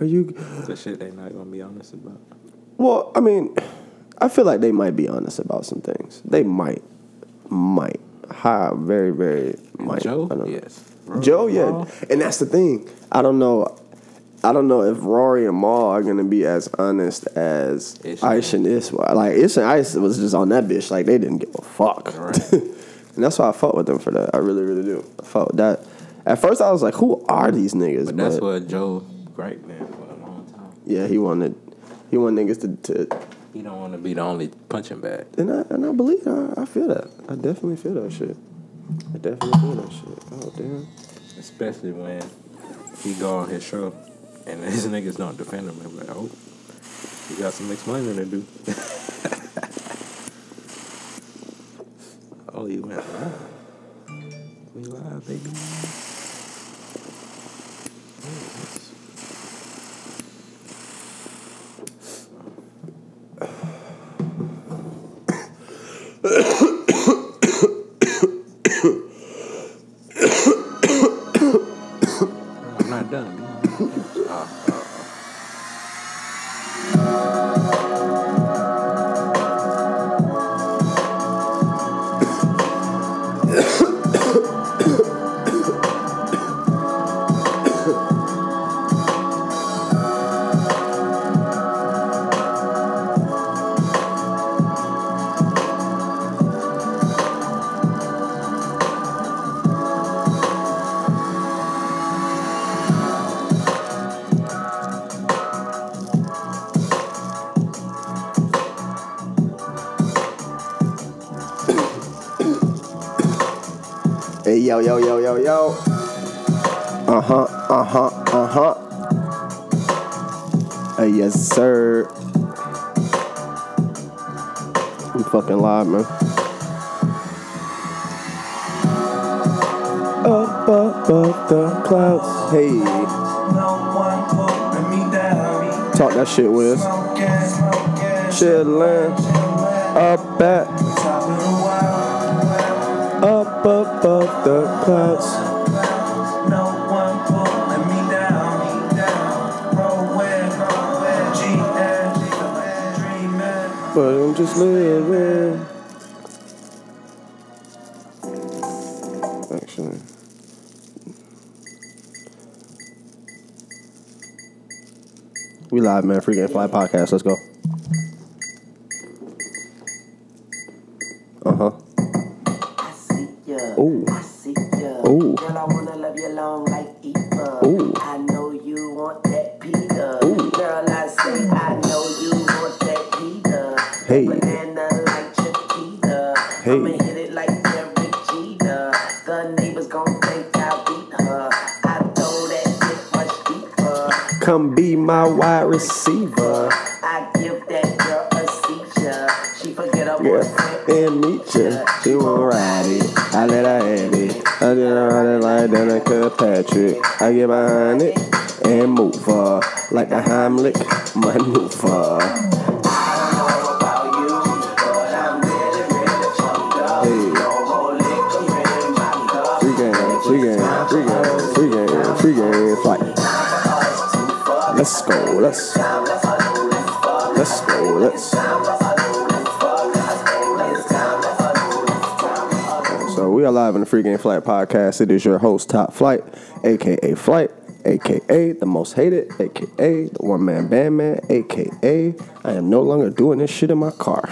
Are you? The shit they not gonna be honest about. Well, I mean, I feel like they might be honest about some things. They might. High, very, very might. Joe? I don't know. Yes. Rory, Joe, yeah. And that's the thing. I don't know if Rory and Maul are gonna be as honest as Ish and Ish. Like Ish and Ice was just on that bitch. Like they didn't give a fuck. Right. And that's why I fought with them for that. I really, really do. I fought with that. At first, I was like, "Who are these niggas?" But that's what Joe Gripe man for a long time. Yeah, he wanted niggas to. He don't want to be the only punching bag. And I believe I feel that. I definitely feel that shit. Oh damn. Especially when he go on his show and his niggas don't defend him. I'm like, oh, he got some explaining to do. Oh, he went live. We live, baby. I'm not done. Yo. Yes, sir. I'm fucking live, man. Up above the clouds. Hey. Talk that shit with us. Chillin' up at above the clouds. No one pulling me down. Roll with GF, dreaming. But I'm just living. Actually, we live, man. Free Game Flight Podcast. Let's go. Receiver. I give that girl a seizure. She forget up and meet ya. She won't ride it. I let her have it. I let her ride it like Danica Patrick. I get behind it and move her like a Heimlich maneuver. Let's go. So we are live in the Free Game Flight Podcast. It is your host, Top Flight, a.k.a. Flight, a.k.a. the most hated, a.k.a. the one-man band man, a.k.a. I am no longer doing this shit in my car.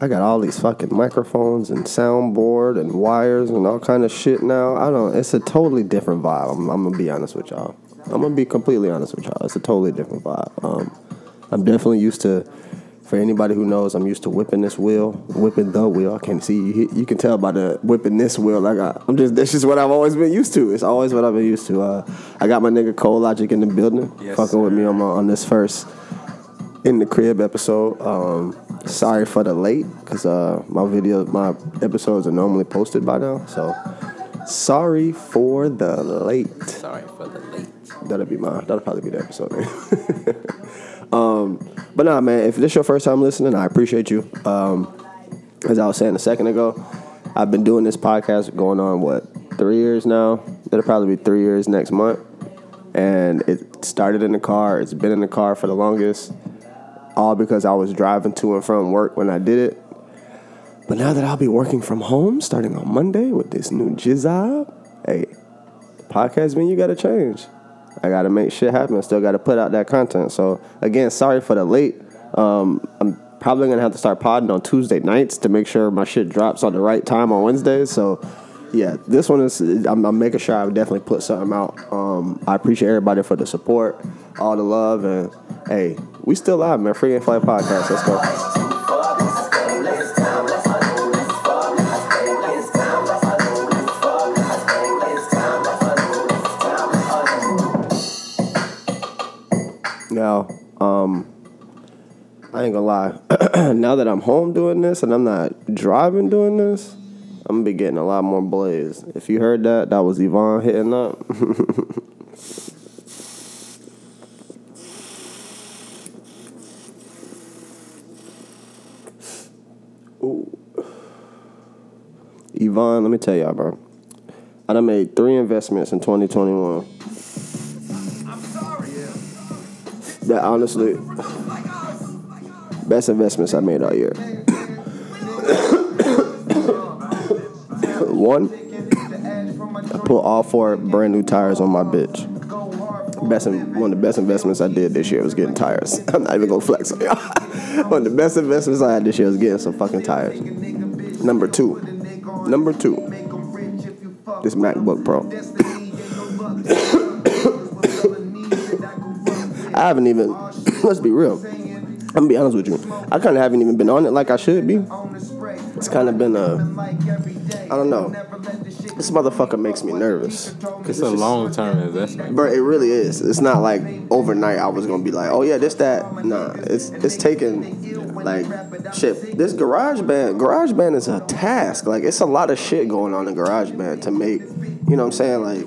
I got all these fucking microphones and soundboard and wires and all kind of shit now. It's a totally different vibe. I'm gonna be honest with y'all. I'm gonna be completely honest with y'all. It's a totally different vibe. I'm definitely used to. For anybody who knows, I'm used to whipping the wheel. I can't see you. You can tell by the whipping this wheel. Like that's just what I've always been used to. It's always what I've been used to. I got my nigga Cole Logic in the building, yes, fucking sir. With me on this first in the crib episode. Sorry for the late, because my episodes are normally posted by now. So, sorry for the late. That'll probably be the episode name. But nah, man, if this is your first time listening, I appreciate you. As I was saying a second ago, I've been doing this podcast going on, 3 years now? It'll probably be 3 years next month. And it started in the car. It's been in the car for the longest, all because I was driving to and from work when I did it. But now that I'll be working from home starting on Monday with this new jizz, hey, podcast mean you got to change. I got to make shit happen. I still got to put out that content. So, again, sorry for the late. I'm probably going to have to start podding on Tuesday nights to make sure my shit drops on the right time on Wednesdays. So, yeah, this one is, I'm making sure I definitely put something out. I appreciate everybody for the support, all the love, and, hey, we still live, man. Free Game Flight Podcast. Let's go. Now, I ain't gonna lie, now that I'm home doing this and I'm not driving doing this, I'm gonna be getting a lot more blaze. If you heard that, that was Yvonne hitting up. Ooh. Yvonne, let me tell y'all, bro. I done made 3 investments in 2021. That honestly, best investments I made all year. One, I put all 4 brand new tires on my bitch. One of the best investments I did this year was getting tires. I'm not even gonna flex on y'all. One of the best investments I had this year was getting some fucking tires. Number two, this MacBook Pro. I haven't even, let's be real, I'm gonna be honest with you, I kind of haven't even been on it like I should be. It's kind of been a, I don't know, this motherfucker makes me nervous. It's a long term investment. Bro, it really is. It's not like overnight I was gonna be like, oh yeah, this, that. Nah, it's taking, like, shit. This GarageBand is a task. Like, it's a lot of shit going on in GarageBand to make, you know what I'm saying, like,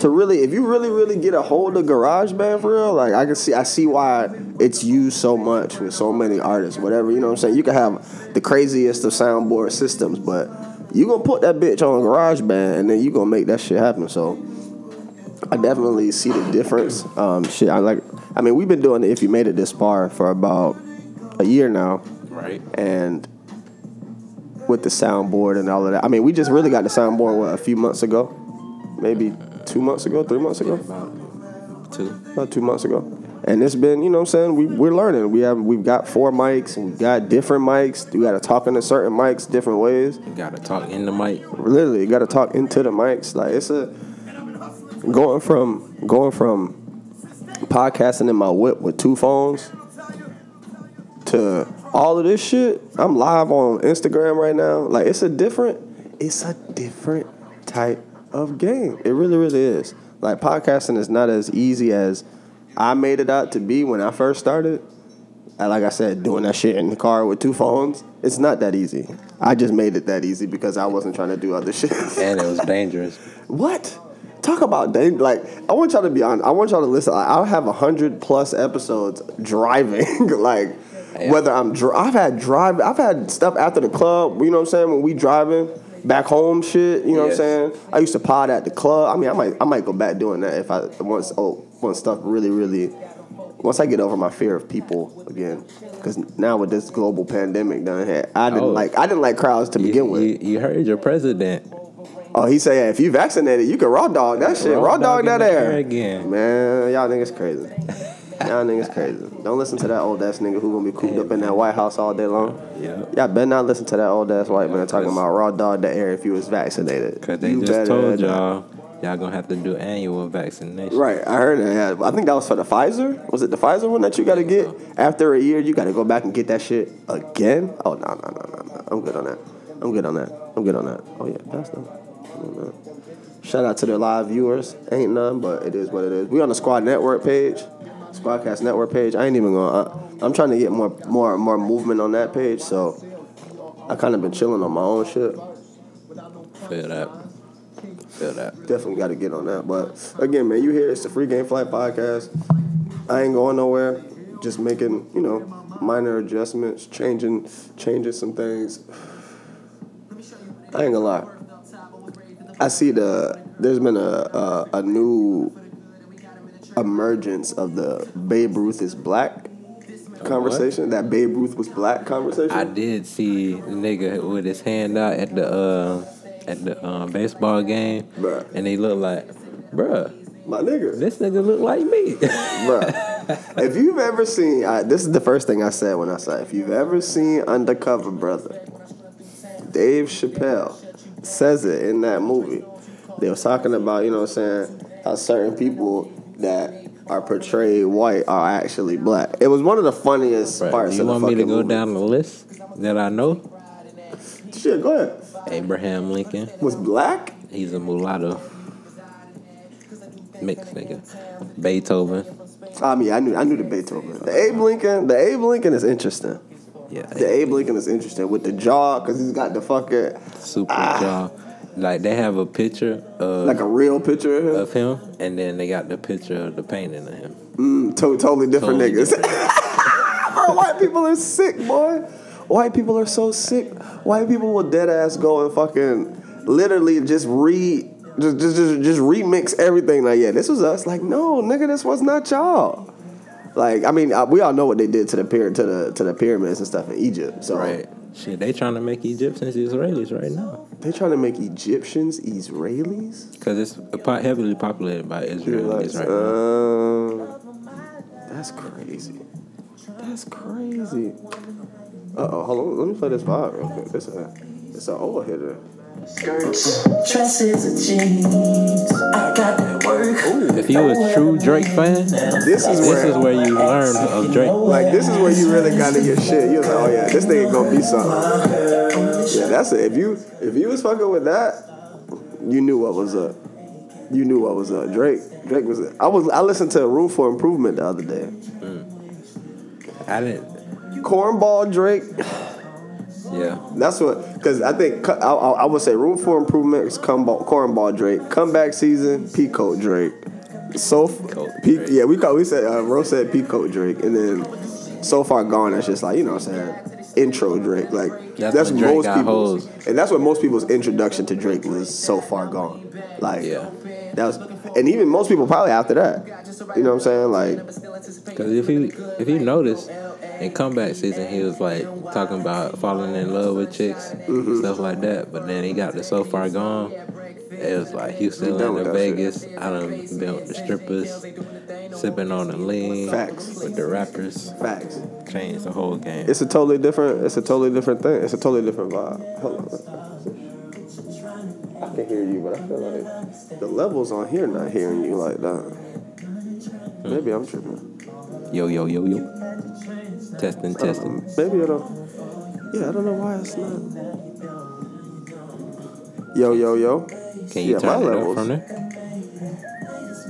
to really, if you really, really get a hold of GarageBand for real, like, I see why it's used so much with so many artists, whatever, you know what I'm saying? You can have the craziest of soundboard systems, but you gonna put that bitch on GarageBand, and then you gonna make that shit happen, so I definitely see the difference. We've been doing the If You Made It This Far for about a year now. Right. And with the soundboard and all of that, I mean, we just really got the soundboard, a few months ago? Maybe 2 months ago, 3 months ago? About 2 months ago. And it's been, you know what I'm saying, we're learning. We've got 4 mics, and we've got different mics. You got to talk into certain mics different ways. You got to talk in the mic. Literally, you got to talk into the mics. Like, it's a... Going from podcasting in my whip with 2 phones to all of this shit, I'm live on Instagram right now. Like, it's a different type of game. It really, really is. Like, podcasting is not as easy as I made it out to be when I first started. And like I said, doing that shit in the car with 2 phones, it's not that easy. I just made it that easy because I wasn't trying to do other shit. And it was dangerous. What? Talk about danger. Like, I want y'all to be honest. I want y'all to listen. I'll have 100+ episodes driving. like, yeah. Whether I'm I've had stuff after the club, you know what I'm saying, when we driving back home shit, you know yes. what I'm saying? I used to pod at the club. I mean, I might go back doing that if I once stuff really, really... Once I get over my fear of people again, because now with this global pandemic down here, I didn't like crowds to begin with. You heard your president. Oh, he said, if you vaccinated, you can raw dog that shit. Raw dog that air. Again. Man, y'all niggas crazy. Y'all niggas crazy. Don't listen to that old ass nigga who gonna be cooped up in that White House all day long. Yeah. Y'all better not listen to that old ass white man talking about raw dog the air if you was vaccinated. Cause they just told y'all gonna have to do annual vaccination. Right, I heard that. I think that was for the Pfizer. Was it the Pfizer one that you gotta get after a year? You gotta go back and get that shit again. Oh no. I'm good on that. Oh yeah, that's them. Shout out to the live viewers. Ain't none, but it is what it is. We on the Squadcast Network page. I ain't even gonna. I'm trying to get more movement on that page, so I kind of been chilling on my own shit. Feel that. Definitely got to get on that. But again, man, you hear it's the Free Game Flight Podcast. I ain't going nowhere. Just making minor adjustments, changing some things. I ain't gonna lie. I see the there's been a new emergence of the Babe Ruth is black conversation. What? That Babe Ruth was black conversation. I did see the nigga with his hand out at the baseball game, bruh. And they look like, bruh. My nigga. This nigga look like me. Bruh. If you've ever seen... this is the first thing I said when I saw it. If you've ever seen Undercover Brother, Dave Chappelle says it in that movie. They was talking about, you know what I'm saying, how certain people that are portrayed white are actually black. It was one of the funniest parts of the fucking movie. You want me to go down the list that I know? Shit, go ahead. Abraham Lincoln. Was black? He's a mulatto. Mixed nigga. Beethoven. I mean, I knew the Beethoven. The Abe Lincoln is interesting. Yeah. The Abe Lincoln is interesting with the jaw, because he's got the fucking super jaw. Like they have a picture of, like a real picture of him, and then they got the picture of the painting of him. Totally different niggas. Bro, white people are sick, boy. White people are so sick. White people will dead ass go and fucking literally just read. Just remix everything. Like, yeah, this was us. Like, no, nigga, this was not y'all. Like, I mean, we all know what they did to the pyramids and stuff in Egypt. So. Right. Shit, they trying to make Egyptians Israelis right now. They trying to make Egyptians Israelis? Because it's heavily populated by Israelis right now. That's crazy. Uh-oh, hold on. Let me play this vibe real quick. It's an old hitter. Skirts, dresses, and jeans. I got that work. Ooh. If you a true Drake fan, this is where you learn of Drake. Like, this is where you really got to get shit. You're like, oh yeah, this thing gonna be something. Yeah, that's it. If you was fucking with that, you knew what was up. Drake was. I listened to Room for Improvement the other day. I didn't. Cornball Drake. Yeah, that's what. Because I think I would say Room for Improvement is Cornball Drake, Comeback Season, Peacoat Drake, Drake. Yeah, Rose said Peacoat Drake, and then So Far Gone. That's just like, you know what I'm saying, intro Drake. Like that's Drake most people's, and that's what most people's introduction to Drake was So Far Gone. Like yeah. That was, and even most people probably after that. You know what I'm saying, like because if you notice. In Comeback Season, he was, like, talking about falling in love with chicks and stuff like that. But then he got to So Far Gone. It was like Houston and Vegas. Shit. I done been with the strippers, sipping on the lean. Facts. With the rappers. Facts. Changed the whole game. It's a totally different thing. It's a totally different vibe. Hold on. I can hear you, but I feel like the levels on here not hearing you like that. Maybe I'm tripping. Yo. Testing. Maybe I don't. Yeah, I don't know why it's not. Yo. Can you turn it up from there?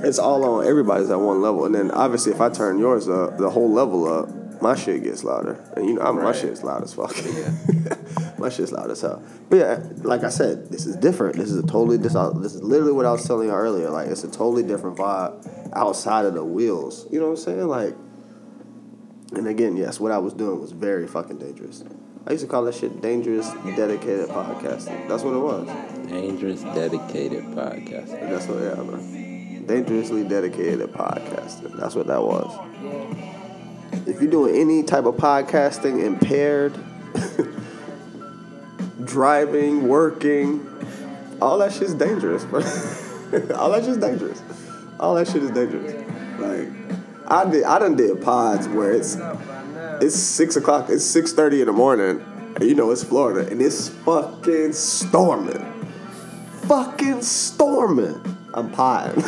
It's all on. Everybody's at one level, and then obviously if I turn yours up, the whole level up, my shit gets louder, and you know my shit's loud as fuck. Yeah. My shit's loud as hell. But yeah, like I said, this is different. This is literally what I was telling you earlier. Like it's a totally different vibe outside of the wheels. You know what I'm saying? Like. And again, yes, what I was doing was very fucking dangerous. I used to call that shit Dangerous Dedicated Podcasting. That's what it was. Dangerous Dedicated Podcasting. And that's what, yeah, man. Dangerously Dedicated Podcasting. That's what that was. If you're doing any type of podcasting impaired, driving, working, all that shit's dangerous, bro. All that shit is dangerous. Like... I done did pods where it's 6 o'clock, it's 6:30 in the morning, and you know it's Florida, and it's fucking storming. I'm potting.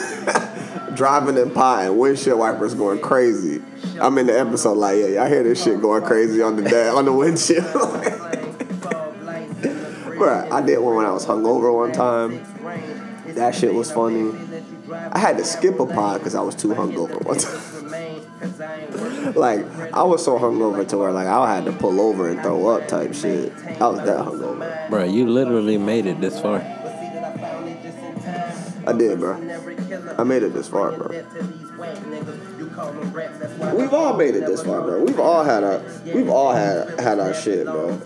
Driving and potting. Windshield wipers going crazy. I'm in the episode like, yeah, I hear this shit going crazy on the windshield. Bruh, I did one when I was hungover one time. That shit was funny. I had to skip a pod because I was too hungover one time. Like, I was so hungover to where, like, I had to pull over and throw up type shit. I was that hungover. Bro, you literally made it this far. I did, bro. I made it this far, bro. We've all made it this far, bro. We've all had our shit, bro.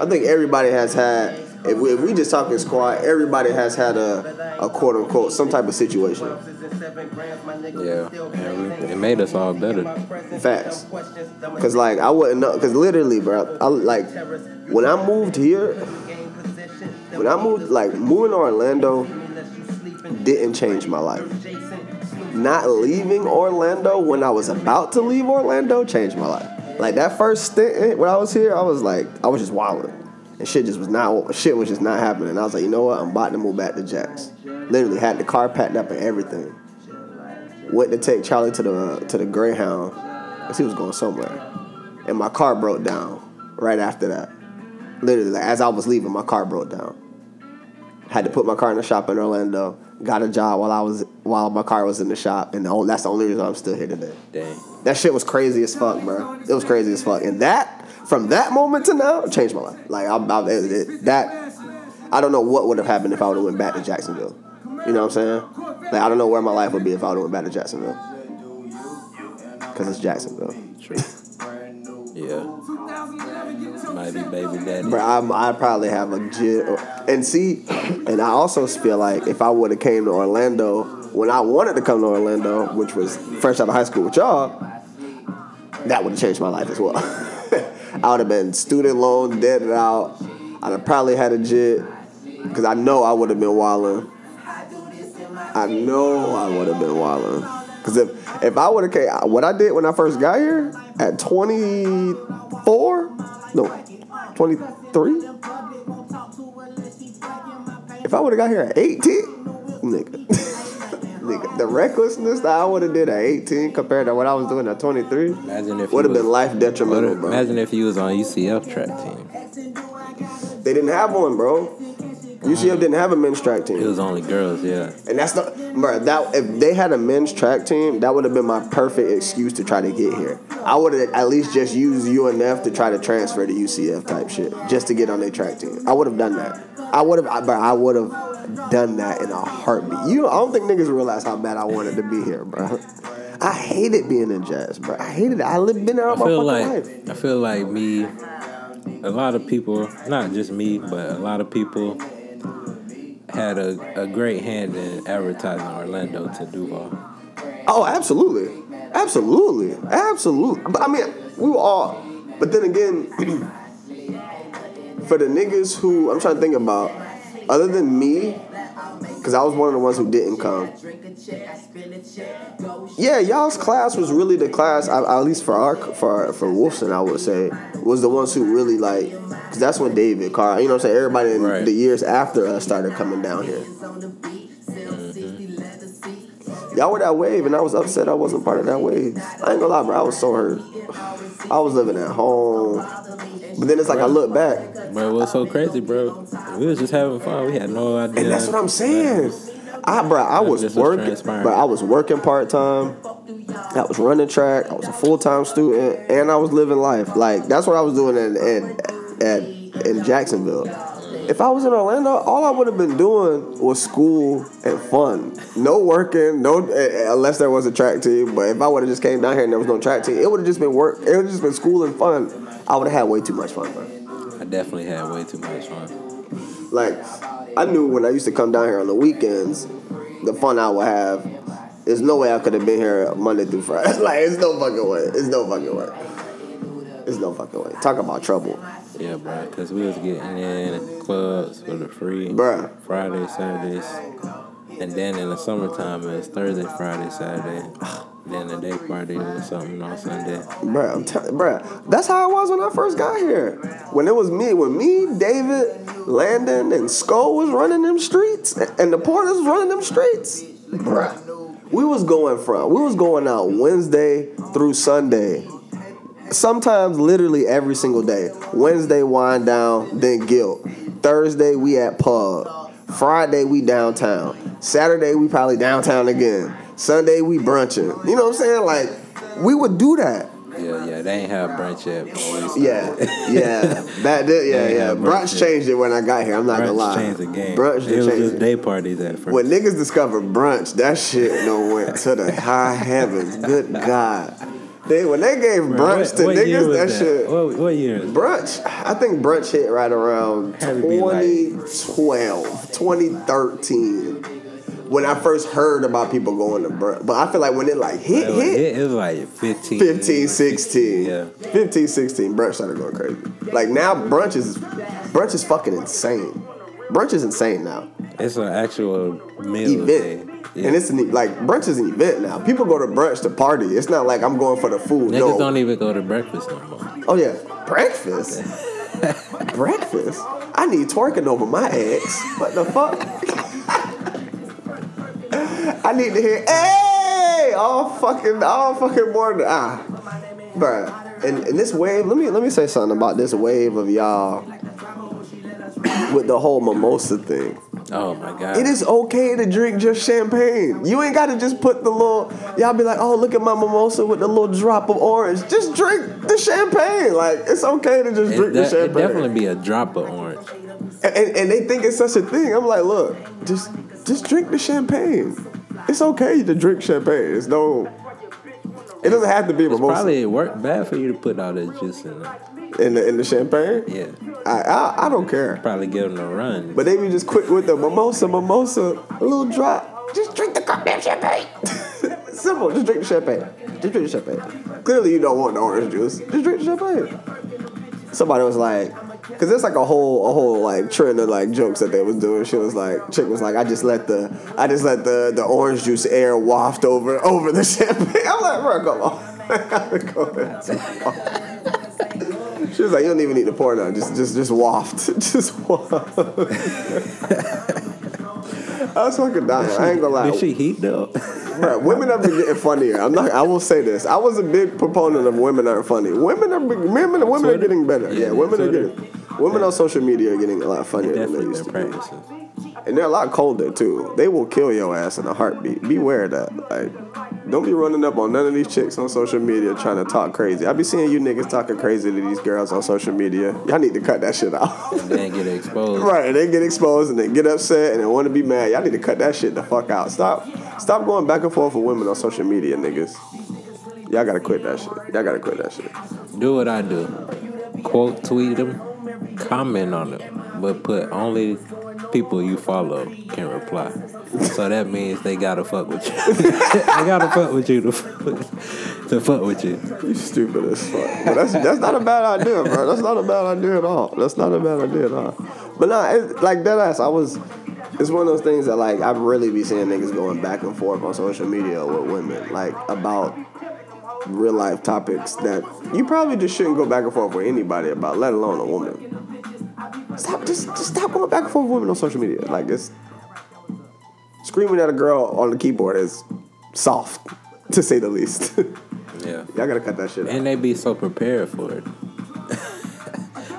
I think everybody has had If we just talking squad, everybody has had a quote unquote some type of situation. Yeah, and it made us all better. Facts. Cause like I wouldn't know. Cause literally, bro, moving to Orlando didn't change my life. Not leaving Orlando when I was about to leave Orlando changed my life. Like that first stint when I was here, I was just wilding. And shit was just not happening. I was like, you know what? I'm about to move back to Jack's. Literally had the car packed up and everything. Went to take Charlie to the Greyhound because he was going somewhere. And my car broke down right after that. Literally, like, as I was leaving, my car broke down. Had to put my car in the shop in Orlando. Got a job while my car was in the shop. And that's the only reason I'm still here today. Dang. That shit was crazy as fuck, bro. It was crazy as fuck. And that... From that moment to now, it changed my life. Like I don't know what would have happened if I would have went back to Jacksonville. You know what I'm saying? Like I don't know where my life would be if I would have went back to Jacksonville. Cause it's Jacksonville. Yeah. Might be baby daddy. Bro, I probably have a gym. And I also feel like if I would have came to Orlando when I wanted to come to Orlando, which was fresh out of high school with y'all, that would have changed my life as well. I would have been student loan, deaded out. I'd have probably had a jit because I know I would have been wildin'. Because if I would have... What I did when I first got here at 24? No, 23? If I would have got here at 18? Nigga. The recklessness that I would have did at 18 compared to what I was doing at 23 would have been life detrimental, bro. Imagine if you was on UCF track team. They didn't have one, bro. UCF didn't have a men's track team. It was only girls, yeah. And that's not, bro. That if they had a men's track team, that would have been my perfect excuse to try to get here. I would have at least just used UNF to try to transfer to UCF type shit, just to get on their track team. I would have done that. I would have done that in a heartbeat. I don't think niggas realize how bad I wanted to be here, bro. I hated being in jazz, bro. I hated it. I've been there all my fucking life. I feel like a lot of people, not just me, but a lot of people had a great hand in advertising Orlando to Duval. Oh, absolutely. Absolutely. Absolutely. But I mean, we were all, but then again, for the niggas who, I'm trying to think about, other than me, because I was one of the ones who didn't come. Yeah, y'all's class was really the class, at least for Wolfson, I would say, was the ones who really, like, because that's when David, Carl, you know what I'm saying, everybody in the years after us started coming down here. Mm-hmm. Y'all were that wave, and I was upset I wasn't part of that wave. I ain't gonna lie, bro, I was so hurt. I was living at home. But then it's like, bro, I look back. Bro, it was so crazy, bro. We was just having fun. We had no idea. And that's what I'm saying. I was working part-time. I was running track. I was a full-time student. And I was living life. Like, that's what I was doing in Jacksonville. If I was in Orlando, all I would have been doing was school and fun. No working, unless there was a track team. But if I would have just came down here and there was no track team, it would have just been work. It would have just been school and fun. I would have had way too much fun, bro. I definitely had way too much fun. Like, I knew when I used to come down here on the weekends, the fun I would have, there's no way I could have been here Monday through Friday. Like, it's no fucking way. Talk about trouble. Yeah, bro, because we was getting in clubs for the free. Bruh. Friday, Saturdays. And then in the summertime, it was Thursday, Friday, Saturday. Then the day party or something on Sunday. Bruh, that's how it was when I first got here. When it was me, David, Landon, and Skull was running them streets, and the Porters was running them streets. Bruh. We was going out Wednesday through Sunday. Sometimes literally every single day. Wednesday wind down, then guilt. Thursday we at pub. Friday we downtown. Saturday we probably downtown again. Sunday we brunching. You know what I'm saying? Like, we would do that. Yeah, they ain't have brunch yet. Yeah. Back then, yeah. Brunch changed it when I got here. I'm not gonna lie. Brunch changed the game. It was just day parties at first. When niggas discovered brunch, that shit went to the high heavens. Good God. When they gave brunch to niggas, that shit. What year? Brunch. I think brunch hit right around 2012, 2013. When I first heard about people going to brunch. But I feel like when it like hit. It was like 15, 16. Yeah. 15, 16, brunch started going crazy. Like now brunch is fucking insane. Brunch is insane now. It's an actual meal event. Yeah. And it's like brunch is an event now. People go to brunch to party. It's not like I'm going for the food. Niggas don't even go to breakfast no more. Oh yeah. Breakfast? Breakfast? I need twerking over my eggs. What the fuck? I need to hear hey all fucking morning. Bruh. And this wave, let me say something about this wave of y'all with the whole mimosa thing. Oh my god. It is okay to drink just champagne. You ain't gotta just put the little y'all be like, oh look at my mimosa with the little drop of orange. Just drink the champagne. Like it's okay to just drink the champagne. It definitely be a drop of orange. And they think it's such a thing. I'm like, look, just drink the champagne. It's okay to drink champagne. It doesn't have to be mimosa. It's probably worked bad for you to put all that juice in there. In the champagne? Yeah. I don't care. Probably give them a run. But they be just quick with the mimosa, a little drop. Just drink the goddamn champagne. Simple. Just drink the champagne. Just drink the champagne. Clearly you don't want the orange juice. Just drink the champagne. Somebody was like, because there's like a whole like trend of like jokes that they was doing. She was like, chick was like, I just let the orange juice air waft over the champagne. I'm like, bro, come on. She was like, you don't even need to pour none. Just waft. Just waft. I was fucking dying. I ain't gonna lie. Did she heat though? Bro, women have been getting funnier. I will say this. I was a big proponent of women aren't funny. Women are getting better. Yeah, women on social media are getting a lot funnier than they used to be. And they're a lot colder too. They will kill your ass in a heartbeat. Beware of that. Like, don't be running up on none of these chicks on social media trying to talk crazy. I be seeing you niggas talking crazy to these girls on social media. Y'all need to cut that shit out. And then get exposed. Right, and they get exposed and they get upset and they want to be mad. Y'all need to cut that shit the fuck out. Stop going back and forth with women on social media, niggas. Y'all gotta quit that shit. Do what I do. Quote tweet them. Comment on them, but put only people you follow can reply. So that means they gotta fuck with you. To fuck with you. You stupid as fuck. But that's not a bad idea, bro. That's not a bad idea at all. But nah, it's like that ass. It's one of those things that like I really be seeing niggas going back and forth on social media with women, like about real life topics that you probably just shouldn't go back and forth with anybody about, let alone a woman. Stop! Just stop going back and forth with women on social media. Like this, screaming at a girl on the keyboard is soft, to say the least. Yeah, y'all gotta cut that shit out. And they be so prepared for it.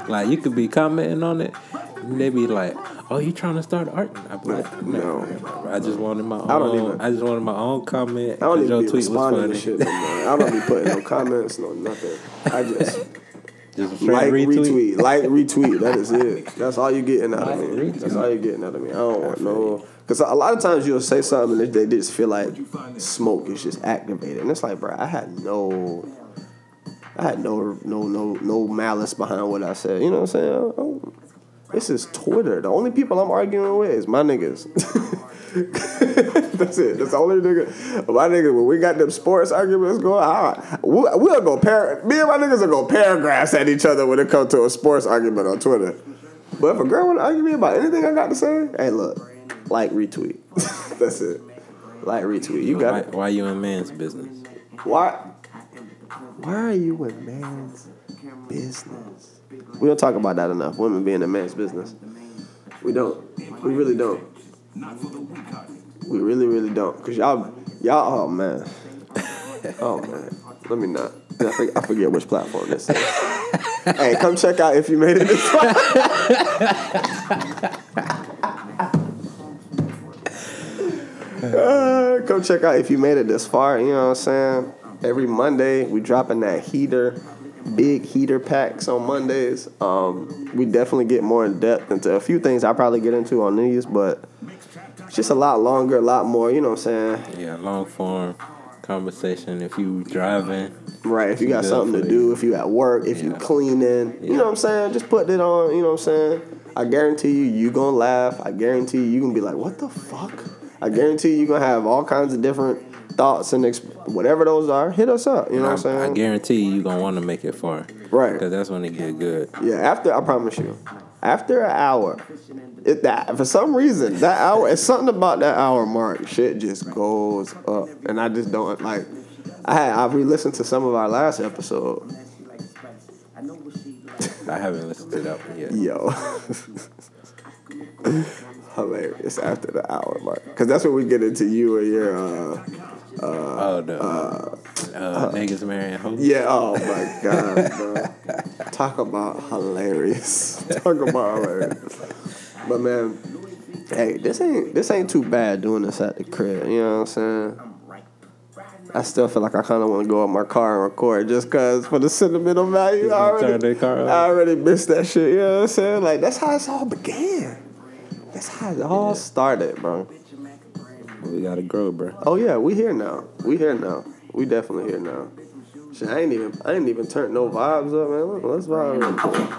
Like you could be commenting on it, and they be like, "Oh, you trying to start art?" I be like, "No, I just wanted my own. I just wanted my own comment." I don't even be responding to shit. I don't be putting no comments, no nothing. I just. Just like retweet. Like retweet. That is it. That's all you getting out of me. I don't want no. Because a lot of times you'll say something and they just feel like smoke is just activated, and it's like, bro, I had no malice behind what I said. You know what I'm saying? Oh, this is Twitter. The only people I'm arguing with is my niggas. That's it. That's the only nigga. My niggas, when we got them sports arguments going, we'll go me and my niggas are going paragraphs at each other when it comes to a sports argument on Twitter. But if a girl want to argue me about anything I got to say, hey, look, like retweet. That's it. Like retweet. You got it. Why you in man's business? Why are you in man's business? We don't talk about that enough. Women being in man's business. We don't. We really don't. We really, really don't. Because y'all, oh, man. Oh, man. Let me not. I forget which platform this is. Hey, come check out if you made it this far. Come check out if you made it this far. You know what I'm saying? Every Monday, we dropping that heater. Big heater packs on Mondays. We definitely get more in depth into a few things I probably get into on these, but it's just a lot longer, a lot more, you know what I'm saying? Yeah, long form conversation if you driving. Right, if you got something to do, if you at work, if you cleaning, you know what I'm saying? Just put it on, you know what I'm saying? I guarantee you, you gonna laugh. I guarantee you, you gonna be like, what the fuck? I guarantee you, gonna have all kinds of different thoughts and whatever those are. Hit us up, you know what I'm saying? I guarantee you, you gonna wanna make it far. Right. Because that's when it get good. Yeah, after, I promise you, after an hour, for some reason, that hour, it's something about that hour mark, shit just goes up. And I just don't, like, I re-listened to some of our last episode. I haven't listened to that one yet. Yo. Hilarious after the hour mark. Because that's when we get into you and your... niggas marrying hoes. Yeah, oh my God, bro. Talk about hilarious. But man, hey, this ain't too bad doing this at the crib. You know what I'm saying? I still feel like I kind of want to go in my car and record just because for the sentimental value. I already missed that shit. You know what I'm saying? Like, that's how it all began. That's how it all started, bro. We gotta grow, bro. Oh yeah, we here now. We definitely here now. Shit, I ain't even turned no vibes up, man. Look, let's vibe.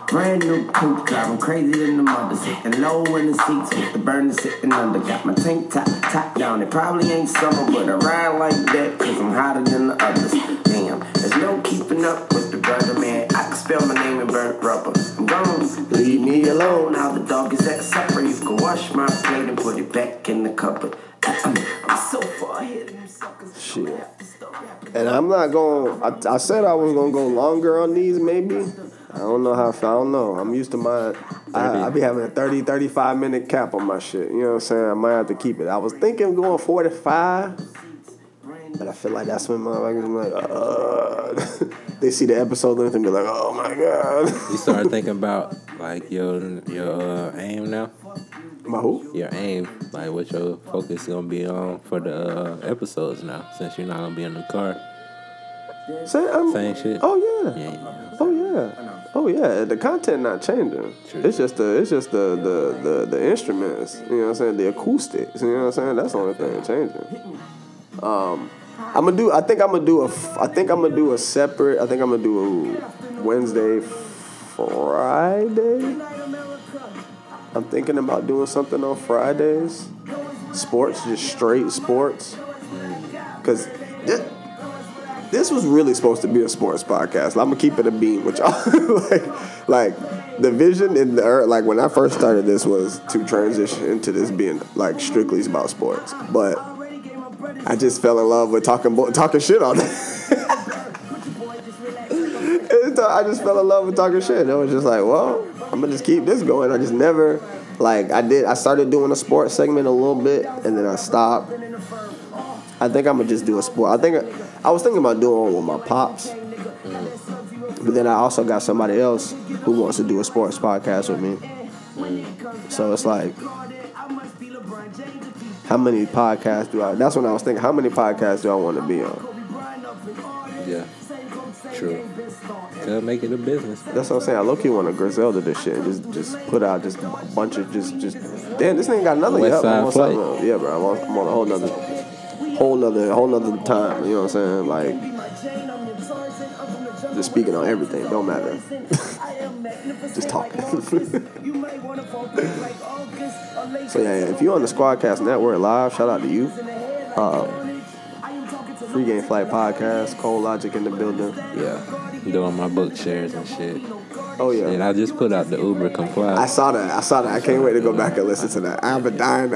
Brand new coupe, driving crazy in the mother, sitting low in the seats with the burner sitting under. Got my tank top down. It probably ain't summer, but I ride like that because I'm hotter than the others. Damn, there's no keeping up with the brother, man. I can spell my name in burnt rubber. I'm gone, leave me alone. Now the dog is at supper. You can wash my plate and put it back in the cupboard. I'm so far ahead of them suckers. Shit. And I'm not going. I said I was gonna go longer on these. Maybe I don't know how. I don't know. I'm used to my. I be having a 30, 35 minute cap on my shit. You know what I'm saying? I might have to keep it. I was thinking going 45, but I feel like that's when motherfuckers like they see the episode and be like, oh my God. You start thinking about like your aim now. My who? Your aim, like what your focus is gonna be on for the episodes now, since you're not gonna be in the car. Same shit. Oh yeah. Oh yeah. The content not changing. True. It's just the instruments. You know what I'm saying? The acoustics. You know what I'm saying? That's the only thing changing. I think I'm gonna do a Wednesday, Friday. I'm thinking about doing something on Fridays. Sports, just straight sports. Because this was really supposed to be a sports podcast. I'm going to keep it a beam with y'all. like, the vision in the earth, like, when I first started this was to transition into this being, like, strictly about sports. But I just fell in love with talking shit all day. I just fell in love with talking shit. It was just like, well, I'm gonna just keep this going. I just never, like, I started doing a sports segment a little bit, and then I stopped. I think I'm gonna just do a sport. I think I was thinking about doing one with my pops, but then I also got somebody else who wants to do a sports podcast with me. So it's like, how many podcasts do I? That's when I was thinking, how many podcasts do I want to be on? Yeah, true. Make it a business. That's what I'm saying. I low-key want to Griselda this shit. Just put out just a bunch of just. Damn, this thing got nothing yet. Yeah, bro. I'm on a whole nother time. You know what I'm saying? Like, just speaking on everything. Don't matter. Just talking. So yeah, if you're on the Squadcast Network live, shout out to you. Free Game Flight Podcast, Cole Logic in the building. Yeah. Doing my book shares and shit. Oh yeah. And I just put out the Uber Comply. I saw that. I can't wait to go back and listen to that. I'm like, bro,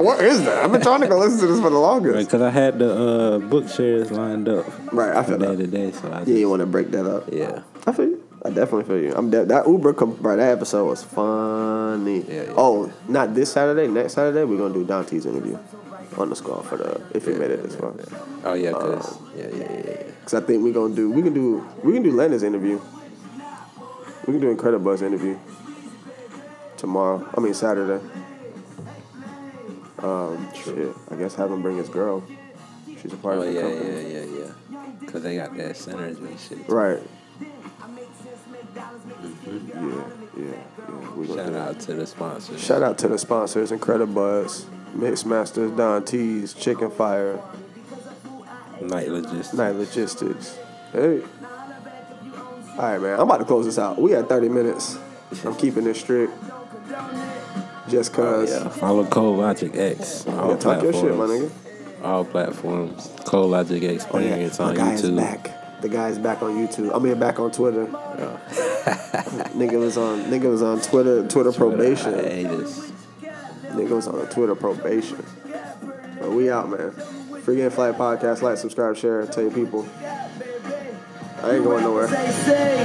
what is that? I've been trying to go listen to this for the longest. Because I had the book shares lined up. Right, I feel that. Day to day, so I just, you want to break that up. Yeah. I feel you. I definitely feel you. That Uber Comply, that episode was funny. Yeah. Oh, not this Saturday. Next Saturday, we're going to do Don T's interview. On the score for the if you made it this far. Yeah. Oh yeah, cause Cause I think we can do Landon's interview. We can do Incredibuzz interview tomorrow. I mean Saturday. Shit. I guess have him bring his girl. She's a part of the company. Yeah. Cause they got that synergy and shit. Right. Mm-hmm. Yeah. Shout out to the sponsors, Incredibuzz. Mixed Masters, Don T's Chicken Fire, Night Logistics. Night Logistics. Hey. All right, man. I'm about to close this out. We at 30 minutes. I'm keeping this strict. Just cause. Yeah. Follow Cole Logic X. Yeah, talk your shit, my nigga. All platforms. Cole Logic Experience on YouTube. The guy is back. The guy's back on YouTube. I mean, back on Twitter. Yeah. Nigga was on Twitter probation. I hate this. Nigga was on Twitter probation. But we out, man. Free Game Flight Podcast. Like, subscribe, share, tell your people. I ain't going nowhere.